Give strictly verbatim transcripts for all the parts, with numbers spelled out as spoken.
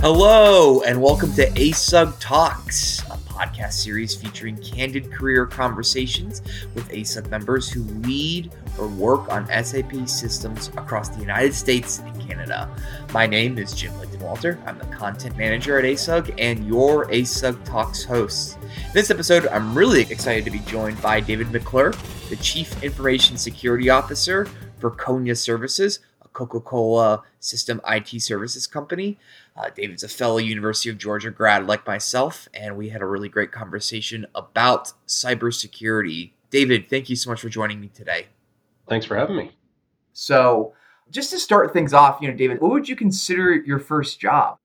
Hello, and welcome to A S U G Talks, a podcast series featuring candid career conversations with A S U G members who lead or work on S A P systems across the United States and Canada. My name is Jim Linton-Walter. I'm the content manager at A S U G and your A S U G Talks host. In this episode, I'm really excited to be joined by David McClure, the Chief Information Security Officer for CONA Services, a Coca-Cola System I T services company. Uh, David's a fellow University of Georgia grad like myself, and we had a really great conversation about cybersecurity. David, thank you so much for joining me today. Thanks for having me. So, just to start things off, you know, David, what would you consider your first job?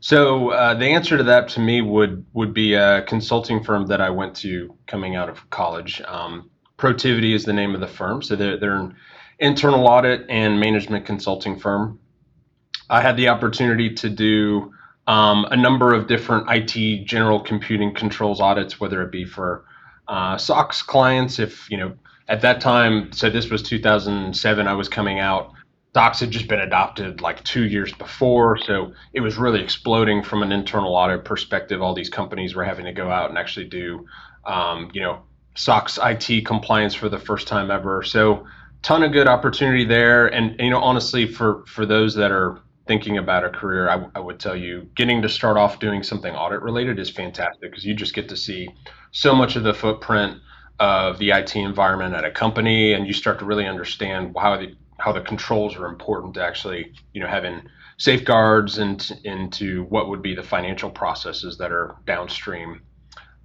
So uh, the answer to that to me would would be a consulting firm that I went to coming out of college. Um, Protiviti is the name of the firm. So they're, they're an internal audit and management consulting firm. I had the opportunity to do um, a number of different I T general computing controls audits, whether it be for uh, SOX clients, if, you know, at that time, so this was two thousand seven, I was coming out. SOX had just been adopted like two years before, so it was really exploding from an internal audit perspective. All these companies were having to go out and actually do, um, you know, SOX I T compliance for the first time ever. So, ton of good opportunity there. And, and you know, honestly, for for those that are thinking about a career, I, I would tell you getting to start off doing something audit related is fantastic because you just get to see so much of the footprint of the I T environment at a company, and you start to really understand how the how the controls are important to actually, you know, having safeguards and into what would be the financial processes that are downstream.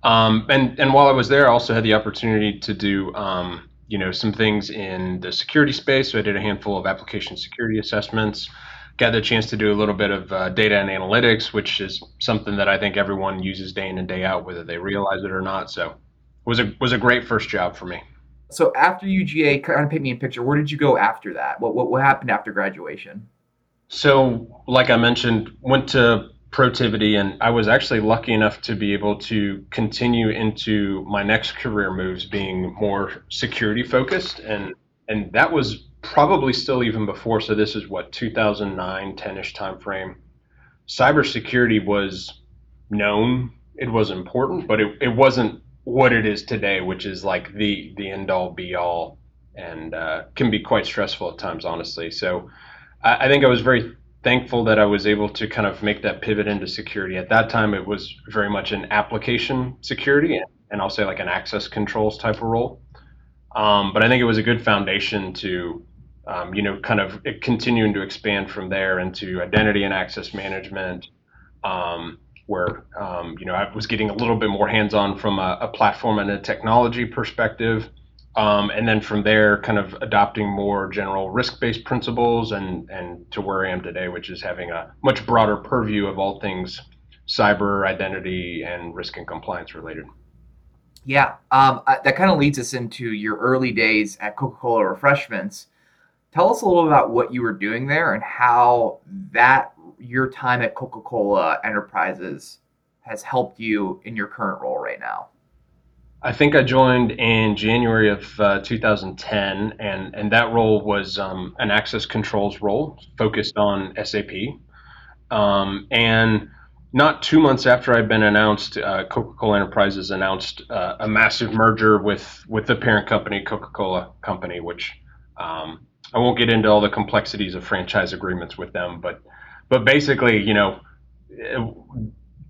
Um, and and while I was there, I also had the opportunity to do, um, you know, some things in the security space. So I did a handful of application security assessments, got the chance to do a little bit of uh, data and analytics, which is something that I think everyone uses day in and day out, whether they realize it or not. So. Was a was a great first job for me. So after U G A, kind of paint me a picture. Where did you go after that? What what what happened after graduation? So like I mentioned, went to Protiviti, and I was actually lucky enough to be able to continue into my next career moves being more security focused, and and that was probably still even before. So this is what two thousand nine, ten-ish timeframe. Cybersecurity was known. It was important, but it it wasn't what it is today, which is like the the end all be all, and uh, can be quite stressful at times, honestly. So I, I think I was very thankful that I was able to kind of make that pivot into security. At that time, it was very much an application security and, and I'll say like an access controls type of role. Um, but I think it was a good foundation to, um, you know, kind of continuing to expand from there into identity and access management, um, where, um, you know, I was getting a little bit more hands-on from a, a platform and a technology perspective. Um, and then from there, kind of adopting more general risk-based principles and, and to where I am today, which is having a much broader purview of all things cyber, identity, and risk and compliance related. Yeah, um, I, that kind of leads us into your early days at Coca-Cola Refreshments. Tell us a little about what you were doing there and how that your time at Coca-Cola Enterprises has helped you in your current role right now. I think I joined in January of uh, two thousand ten, and, and that role was um, an access controls role focused on S A P. Um, and not two months after I'd been announced, uh, Coca-Cola Enterprises announced uh, a massive merger with, with the parent company, Coca-Cola Company, which um, I won't get into all the complexities of franchise agreements with them, but But basically, you know,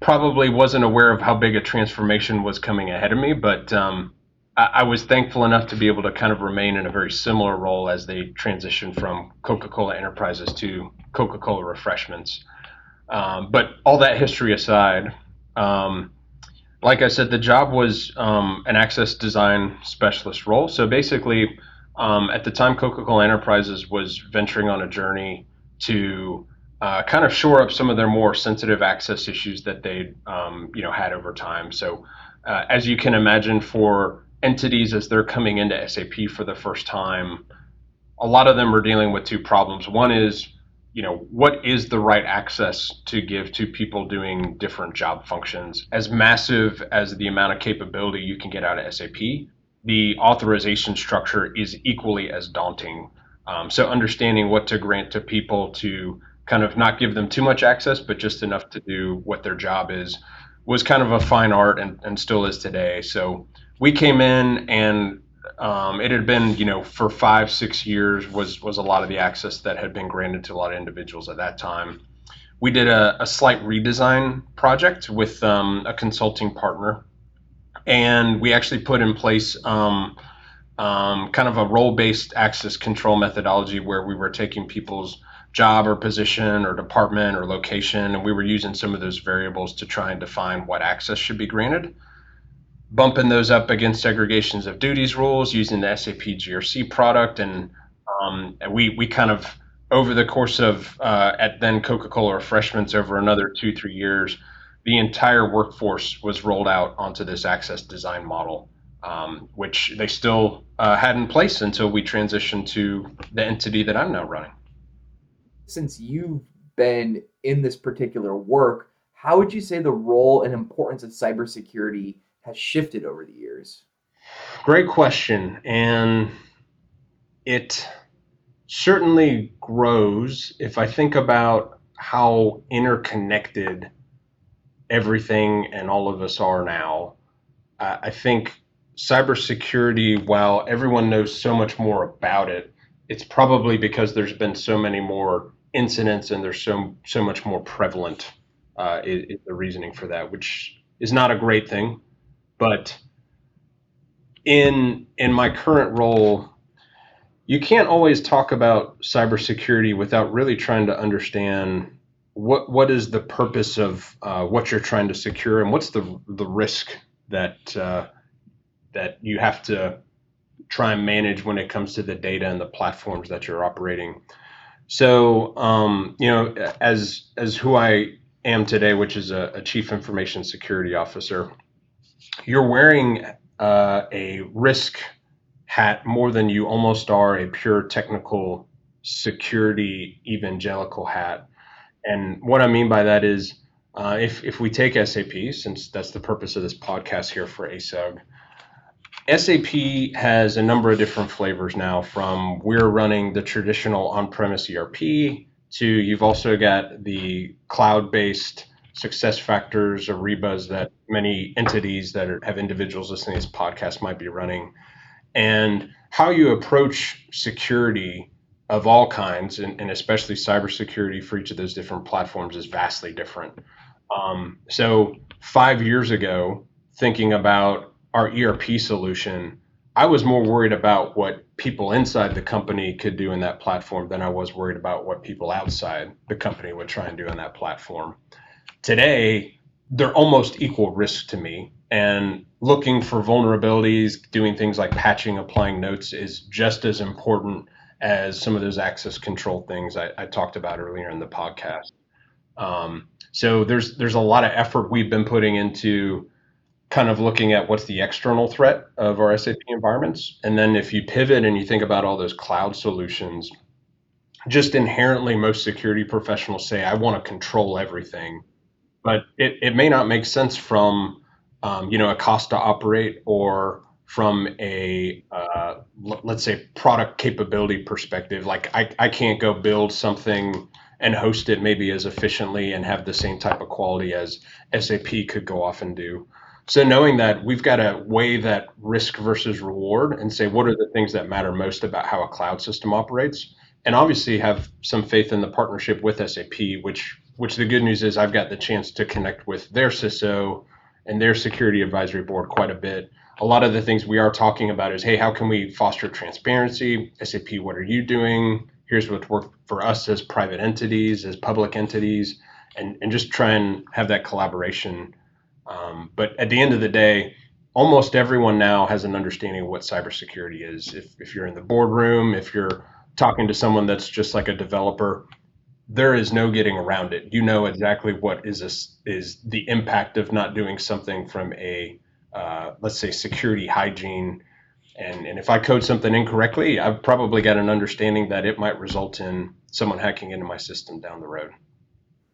probably wasn't aware of how big a transformation was coming ahead of me, but um, I, I was thankful enough to be able to kind of remain in a very similar role as they transitioned from Coca-Cola Enterprises to Coca-Cola Refreshments. Um, but all that history aside, um, like I said, the job was um, an access design specialist role. So basically, um, at the time, Coca-Cola Enterprises was venturing on a journey to Uh, kind of shore up some of their more sensitive access issues that they, um, you know, had over time. So, uh, as you can imagine, for entities as they're coming into S A P for the first time, a lot of them are dealing with two problems. One is, you know, what is the right access to give to people doing different job functions? As massive as the amount of capability you can get out of S A P, the authorization structure is equally as daunting. Um, so, understanding what to grant to people to kind of not give them too much access, but just enough to do what their job is, was kind of a fine art and, and still is today. So we came in and um, it had been, you know, for five, six years was, was a lot of the access that had been granted to a lot of individuals at that time. We did a, a slight redesign project with um, a consulting partner, and we actually put in place um, um, kind of a role-based access control methodology where we were taking people's job or position or department or location, and we were using some of those variables to try and define what access should be granted, bumping those up against segregations of duties rules using the S A P G R C product. And um, we, we kind of, over the course of, uh, at then Coca-Cola Refreshments, over another two, three years, the entire workforce was rolled out onto this access design model, um, which they still uh, had in place until we transitioned to the entity that I'm now running. Since you've been in this particular work, how would you say the role and importance of cybersecurity has shifted over the years? Great question. And it certainly grows. If I think about how interconnected everything and all of us are now, uh, I think cybersecurity, while everyone knows so much more about it, it's probably because there's been so many more incidents and there's so so much more prevalent uh, is, is the reasoning for that, which is not a great thing. But in in my current role, you can't always talk about cybersecurity without really trying to understand what what is the purpose of uh, what you're trying to secure, and what's the the risk that uh, that you have to try and manage when it comes to the data and the platforms that you're operating. So, um, you know, as as who I am today, which is a, a Chief Information Security Officer, you're wearing uh, a risk hat more than you almost are a pure technical security evangelical hat. And what I mean by that is, uh, if if we take S A P, since that's the purpose of this podcast here for A S U G, S A P has a number of different flavors now, from we're running the traditional on-premise E R P to you've also got the cloud-based SuccessFactors, Aribas that many entities that are, have individuals listening to this podcast might be running. And how you approach security of all kinds, and, and especially cybersecurity for each of those different platforms, is vastly different. Um, so five years ago, thinking about our E R P solution, I was more worried about what people inside the company could do in that platform than I was worried about what people outside the company would try and do in that platform. Today, they're almost equal risk to me, and looking for vulnerabilities, doing things like patching, applying notes is just as important as some of those access control things I, I talked about earlier in the podcast. Um, so there's there's a lot of effort we've been putting into kind of looking at what's the external threat of our S A P environments. And then if you pivot and you think about all those cloud solutions, just inherently most security professionals say, I want to control everything. But it, it may not make sense from, um, you know, a cost to operate or from a, uh, l- let's say, product capability perspective. Like I, I can't go build something and host it maybe as efficiently and have the same type of quality as S A P could go off and do. So knowing that, we've got to weigh that risk versus reward and say, what are the things that matter most about how a cloud system operates? And obviously have some faith in the partnership with S A P, which which the good news is I've got the chance to connect with their C I S O and their security advisory board quite a bit. A lot of the things we are talking about is, hey, how can we foster transparency? S A P, what are you doing? Here's what's worked for us as private entities, as public entities, and, and just try and have that collaboration. Um, but at the end of the day, almost everyone now has an understanding of what cybersecurity is. If, if you're in the boardroom, if you're talking to someone that's just like a developer, there is no getting around it. You know exactly what is a, is the impact of not doing something from a, uh, let's say, security hygiene. And, and if I code something incorrectly, I've probably got an understanding that it might result in someone hacking into my system down the road.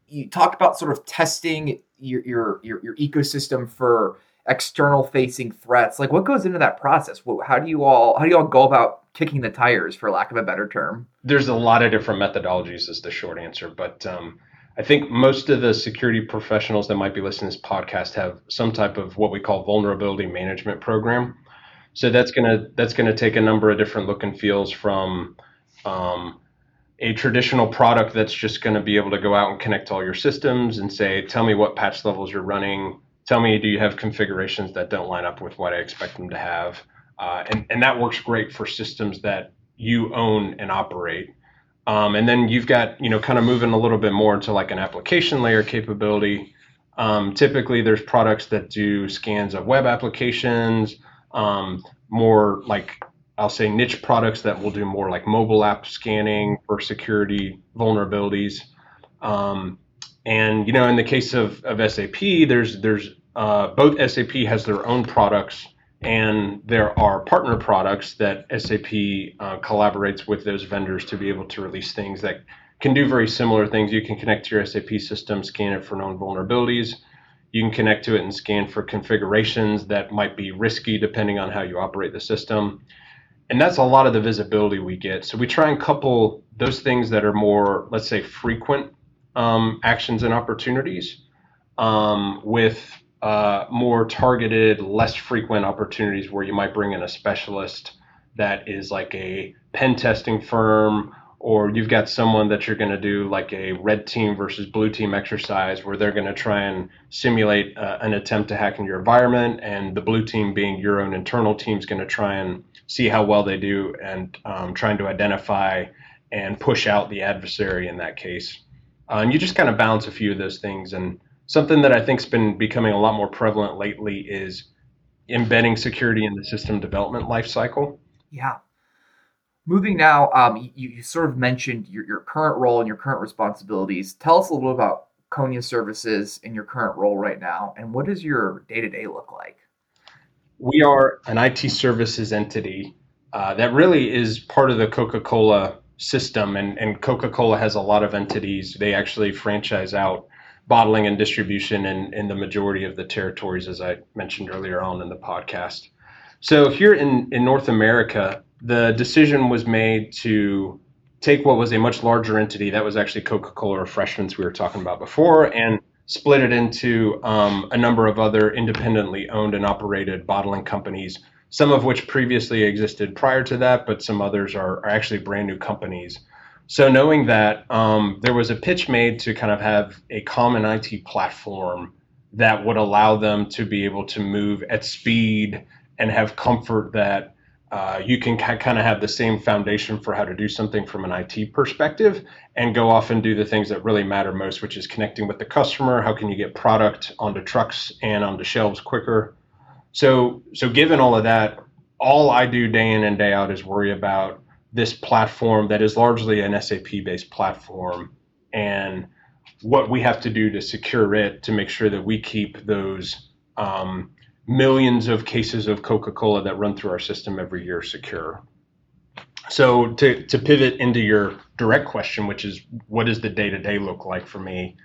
You talked about sort of testing your your your, your ecosystem for external facing threats? Like, what goes into that process? How do you all how do you all go about kicking the tires, for lack of a better term? There's a lot of different methodologies is the short answer, but um, I think most of the security professionals that might be listening to this podcast have some type of what we call vulnerability management program. So that's gonna that's gonna take a number of different look and feels from um, a traditional product that's just gonna be able to go out and connect to all your systems and say, tell me what patch levels you're running. Tell me, do you have configurations that don't line up with what I expect them to have? Uh, and, and that works great for systems that you own and operate. Um, and then you've got, you know, kind of moving a little bit more into like an application layer capability. Um, typically, there's products that do scans of web applications, um, more like, I'll say niche products that will do more like mobile app scanning for security vulnerabilities. Um, And, you know, in the case of, of S A P, there's there's uh, both S A P has their own products and there are partner products that S A P uh, collaborates with those vendors to be able to release things that can do very similar things. You can connect to your S A P system, scan it for known vulnerabilities. You can connect to it and scan for configurations that might be risky depending on how you operate the system. And that's a lot of the visibility we get. So we try and couple those things that are more, let's say, frequent Um, actions and opportunities um, with uh, more targeted, less frequent opportunities where you might bring in a specialist that is like a pen testing firm, or you've got someone that you're going to do like a red team versus blue team exercise where they're going to try and simulate uh, an attempt to hack into your environment, and the blue team being your own internal team is going to try and see how well they do and um, trying to identify and push out the adversary in that case. Uh, and you just kind of balance a few of those things. And something that I think's been becoming a lot more prevalent lately is embedding security in the system development lifecycle. Yeah. Moving now, um, you, you sort of mentioned your, your current role and your current responsibilities. Tell us a little about CONA Services and your current role right now, and what does your day-to-day look like? We are an I T services entity uh, that really is part of the Coca-Cola system, and, and Coca-Cola has a lot of entities. They actually franchise out bottling and distribution in, in the majority of the territories, as I mentioned earlier on in the podcast. So here in, in North America, the decision was made to take what was a much larger entity, that was actually Coca-Cola Refreshments we were talking about before, and split it into um, a number of other independently owned and operated bottling companies, some of which previously existed prior to that, but some others are, are actually brand new companies. So knowing that, um, there was a pitch made to kind of have a common I T platform that would allow them to be able to move at speed and have comfort that uh, you can ca- kind of have the same foundation for how to do something from an I T perspective and go off and do the things that really matter most, which is connecting with the customer. How can you get product onto trucks and onto shelves quicker? So so given all of that, all I do day in and day out is worry about this platform that is largely an S A P-based platform and what we have to do to secure it to make sure that we keep those um, millions of cases of Coca-Cola that run through our system every year secure. So to, to pivot into your direct question, which is what does the day-to-day look like for me?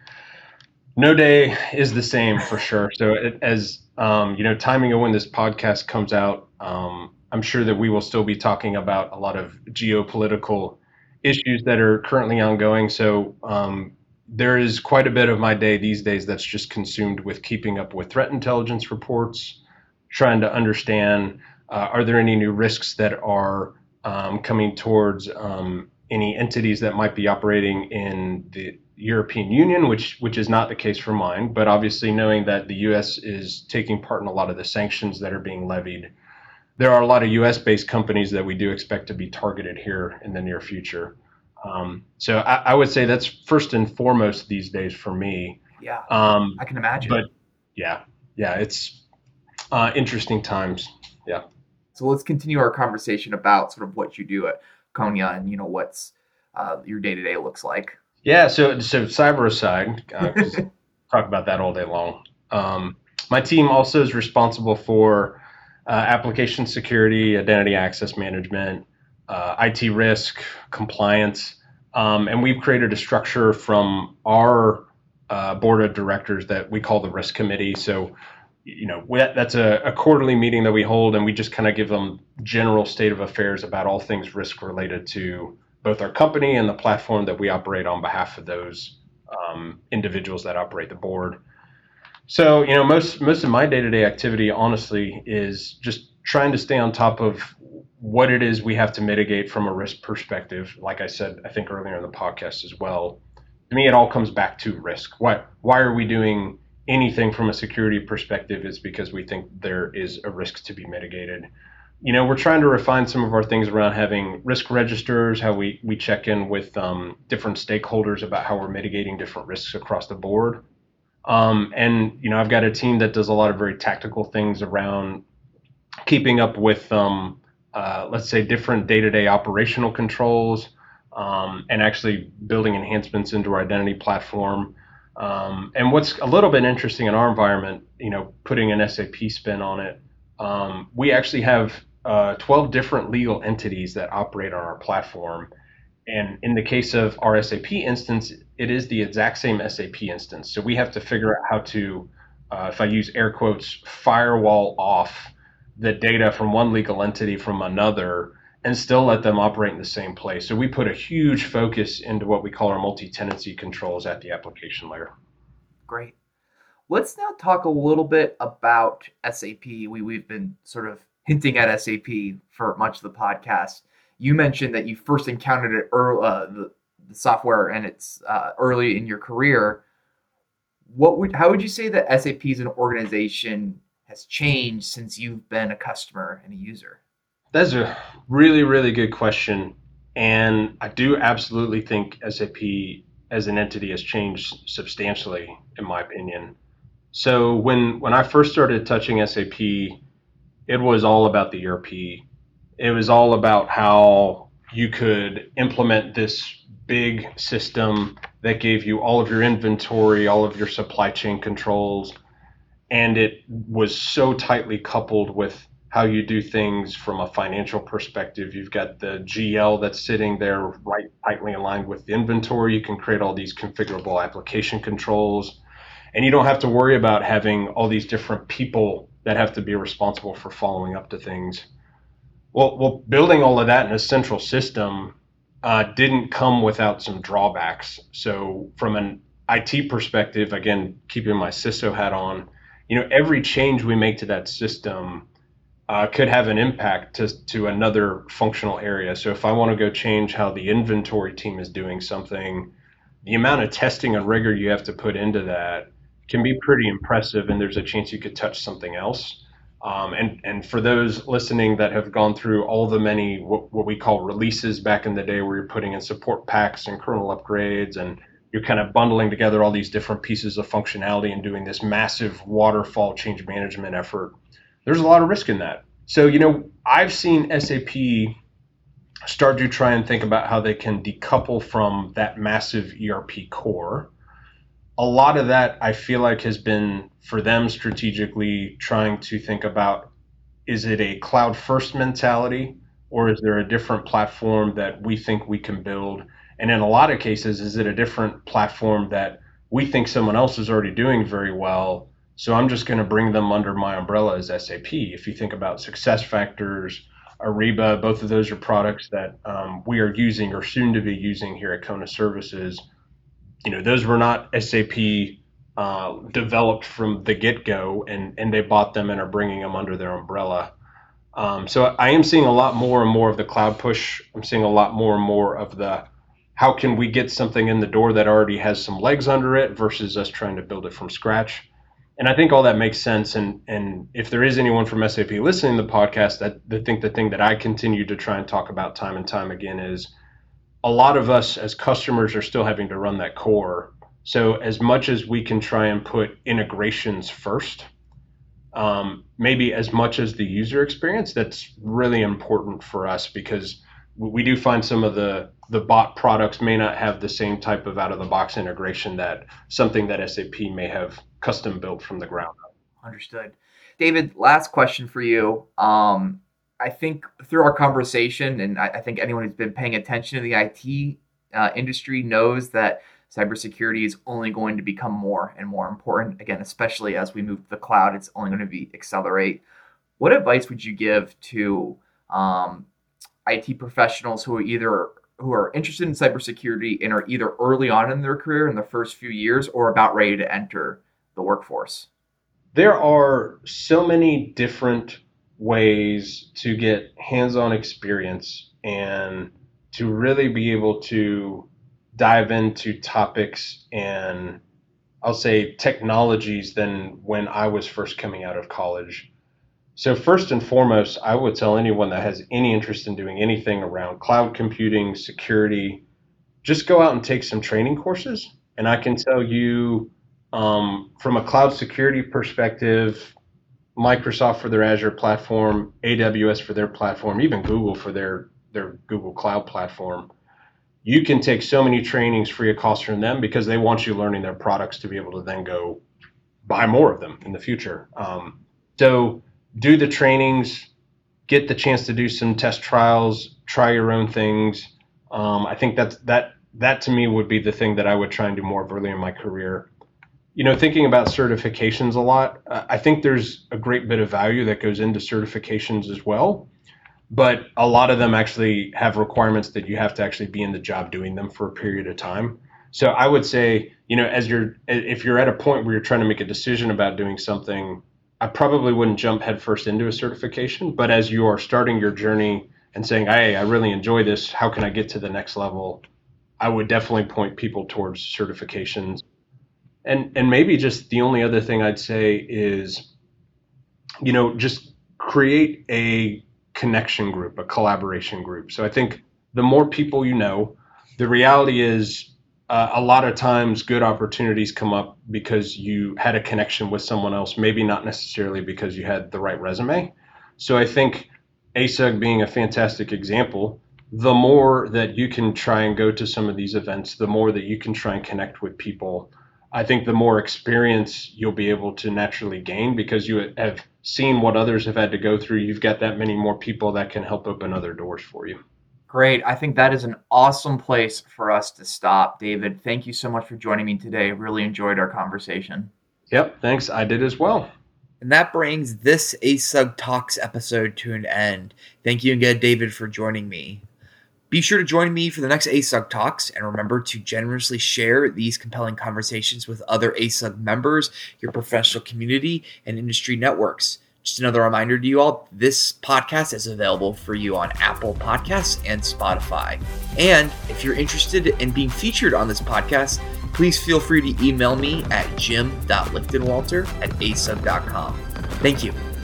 No day is the same for sure. So it, as um, you know, timing of when this podcast comes out, um, I'm sure that we will still be talking about a lot of geopolitical issues that are currently ongoing. So um, there is quite a bit of my day these days that's just consumed with keeping up with threat intelligence reports, trying to understand uh, are there any new risks that are um, coming towards um, any entities that might be operating in the European Union, which which is not the case for mine, but obviously knowing that the U S is taking part in a lot of the sanctions that are being levied, there are a lot of U S-based companies that we do expect to be targeted here in the near future. Um, so I, I would say that's first and foremost these days for me. Yeah, um, I can imagine. But yeah, yeah, it's uh, interesting times. Yeah. So let's continue our conversation about sort of what you do at CONA and, you know, what's uh, your day-to-day looks like. Yeah, so so cyber aside, uh, talk about that all day long. Um, my team also is responsible for uh, application security, identity access management, uh, I T risk, compliance, um, and we've created a structure from our uh, board of directors that we call the risk committee. So you know, that's a, a quarterly meeting that we hold, and we just kind of give them general state of affairs about all things risk related to both our company and the platform that we operate on behalf of those um, individuals that operate the board. So, you know, most most of my day-to-day activity, honestly, is just trying to stay on top of what it is we have to mitigate from a risk perspective. Like I said, I think earlier in the podcast as well, to me, it all comes back to risk. Why, why are we doing anything from a security perspective? Is because we think there is a risk to be mitigated. You know, we're trying to refine some of our things around having risk registers, how we, we check in with um, different stakeholders about how we're mitigating different risks across the board. Um, and, you know, I've got a team that does a lot of very tactical things around keeping up with, um, uh, let's say, different day-to-day operational controls um, and actually building enhancements into our identity platform. Um, and what's a little bit interesting in our environment, you know, putting an S A P spin on it, um, we actually have uh, twelve different legal entities that operate on our platform. And in the case of our S A P instance, it is the exact same S A P instance. So we have to figure out how to, uh, if I use air quotes, firewall off the data from one legal entity from another and still let them operate in the same place. So we put a huge focus into what we call our multi-tenancy controls at the application layer. Great. Let's now talk a little bit about S A P. We, we've been sort of hinting at S A P for much of the podcast. You mentioned that you first encountered it early, uh, the, the software, and it's uh, early in your career. What would, how would you say that S A P as an organization has changed since you've been a customer and a user? That's a really, really good question. And I do absolutely think S A P as an entity has changed substantially, in my opinion. So when, when I first started touching S A P, it was all about the E R P. It was all about how you could implement this big system that gave you all of your inventory, all of your supply chain controls, and it was so tightly coupled with how you do things from a financial perspective. You've got the G L that's sitting there right tightly aligned with the inventory. You can create all these configurable application controls, and you don't have to worry about having all these different people that have to be responsible for following up to things. Well, well, building all of that in a central system uh, didn't come without some drawbacks. So from an I T perspective, again, keeping my CISO hat on, you know, every change we make to that system uh, could have an impact to, to another functional area. So if I want to go change how the inventory team is doing something, the amount of testing and rigor you have to put into that can be pretty impressive, and there's a chance you could touch something else. Um, and, and for those listening that have gone through all the many what, what we call releases back in the day, where you're putting in support packs and kernel upgrades, and you're kind of bundling together all these different pieces of functionality and doing this massive waterfall change management effort, there's a lot of risk in that. So, you know, I've seen S A P start to try and think about how they can decouple from that massive E R P core. A lot of that, I feel like, has been for them strategically trying to think about, is it a cloud first mentality, or is there a different platform that we think we can build? And in a lot of cases, is it a different platform that we think someone else is already doing very well, so I'm just going to bring them under my umbrella as S A P? If you think about SuccessFactors, Ariba, both of those are products that um, we are using or soon to be using here at CONA Services. You know, those were not S A P uh, developed from the get-go, and, and they bought them and are bringing them under their umbrella. Um, so I am seeing a lot more and more of the cloud push. I'm seeing a lot more and more of the, how can we get something in the door that already has some legs under it versus us trying to build it from scratch. And I think all that makes sense. And, and if there is anyone from S A P listening to the podcast, that I think the thing that I continue to try and talk about time and time again is, a lot of us as customers are still having to run that core. So as much as we can try and put integrations first, um, maybe as much as the user experience, that's really important for us, because we do find some of the, the bot products may not have the same type of out-of-the-box integration that something that S A P may have custom built from the ground up. Understood. David, last question for you. Um, I think through our conversation, and I think anyone who's been paying attention to the I T uh, industry knows that cybersecurity is only going to become more and more important. Again, especially as we move to the cloud, it's only going to be accelerate. What advice would you give to um, I T professionals who are either who are interested in cybersecurity and are either early on in their career in the first few years or about ready to enter the workforce? There are so many different ways to get hands-on experience and to really be able to dive into topics and, I'll say, technologies than when I was first coming out of college. So first and foremost, I would tell anyone that has any interest in doing anything around cloud computing, security, just go out and take some training courses. And I can tell you um, from a cloud security perspective, Microsoft for their Azure platform, A W S for their platform, even Google for their, their Google Cloud platform, you can take so many trainings free of cost from them because they want you learning their products to be able to then go buy more of them in the future. Um, so do the trainings, get the chance to do some test trials, try your own things. Um, I think that's, that that to me would be the thing that I would try and do more of early in my career. You know, thinking about certifications a lot, I think there's a great bit of value that goes into certifications as well, but a lot of them actually have requirements that you have to actually be in the job doing them for a period of time. So I would say, you know, as you're, if you're at a point where you're trying to make a decision about doing something, I probably wouldn't jump headfirst into a certification, but as you are starting your journey and saying, hey, I really enjoy this, how can I get to the next level? I would definitely point people towards certifications. And and maybe just the only other thing I'd say is, you know, just create a connection group, a collaboration group. So I think the more people you know, the reality is Uh, a lot of times good opportunities come up because you had a connection with someone else, maybe not necessarily because you had the right resume. So I think A S U G being a fantastic example, the more that you can try and go to some of these events, the more that you can try and connect with people, I think the more experience you'll be able to naturally gain because you have seen what others have had to go through. You've got that many more people that can help open other doors for you. Great. I think that is an awesome place for us to stop. David, thank you so much for joining me today. I really enjoyed our conversation. Yep. Thanks. I did as well. And that brings this A S U G Talks episode to an end. Thank you again, David, for joining me. Be sure to join me for the next A S U G Talks, and remember to generously share these compelling conversations with other A S U G members, your professional community, and industry networks. Just another reminder to you all, this podcast is available for you on Apple Podcasts and Spotify. And if you're interested in being featured on this podcast, please feel free to email me at jim dot lichtenwalter at a sub dot com. Thank you.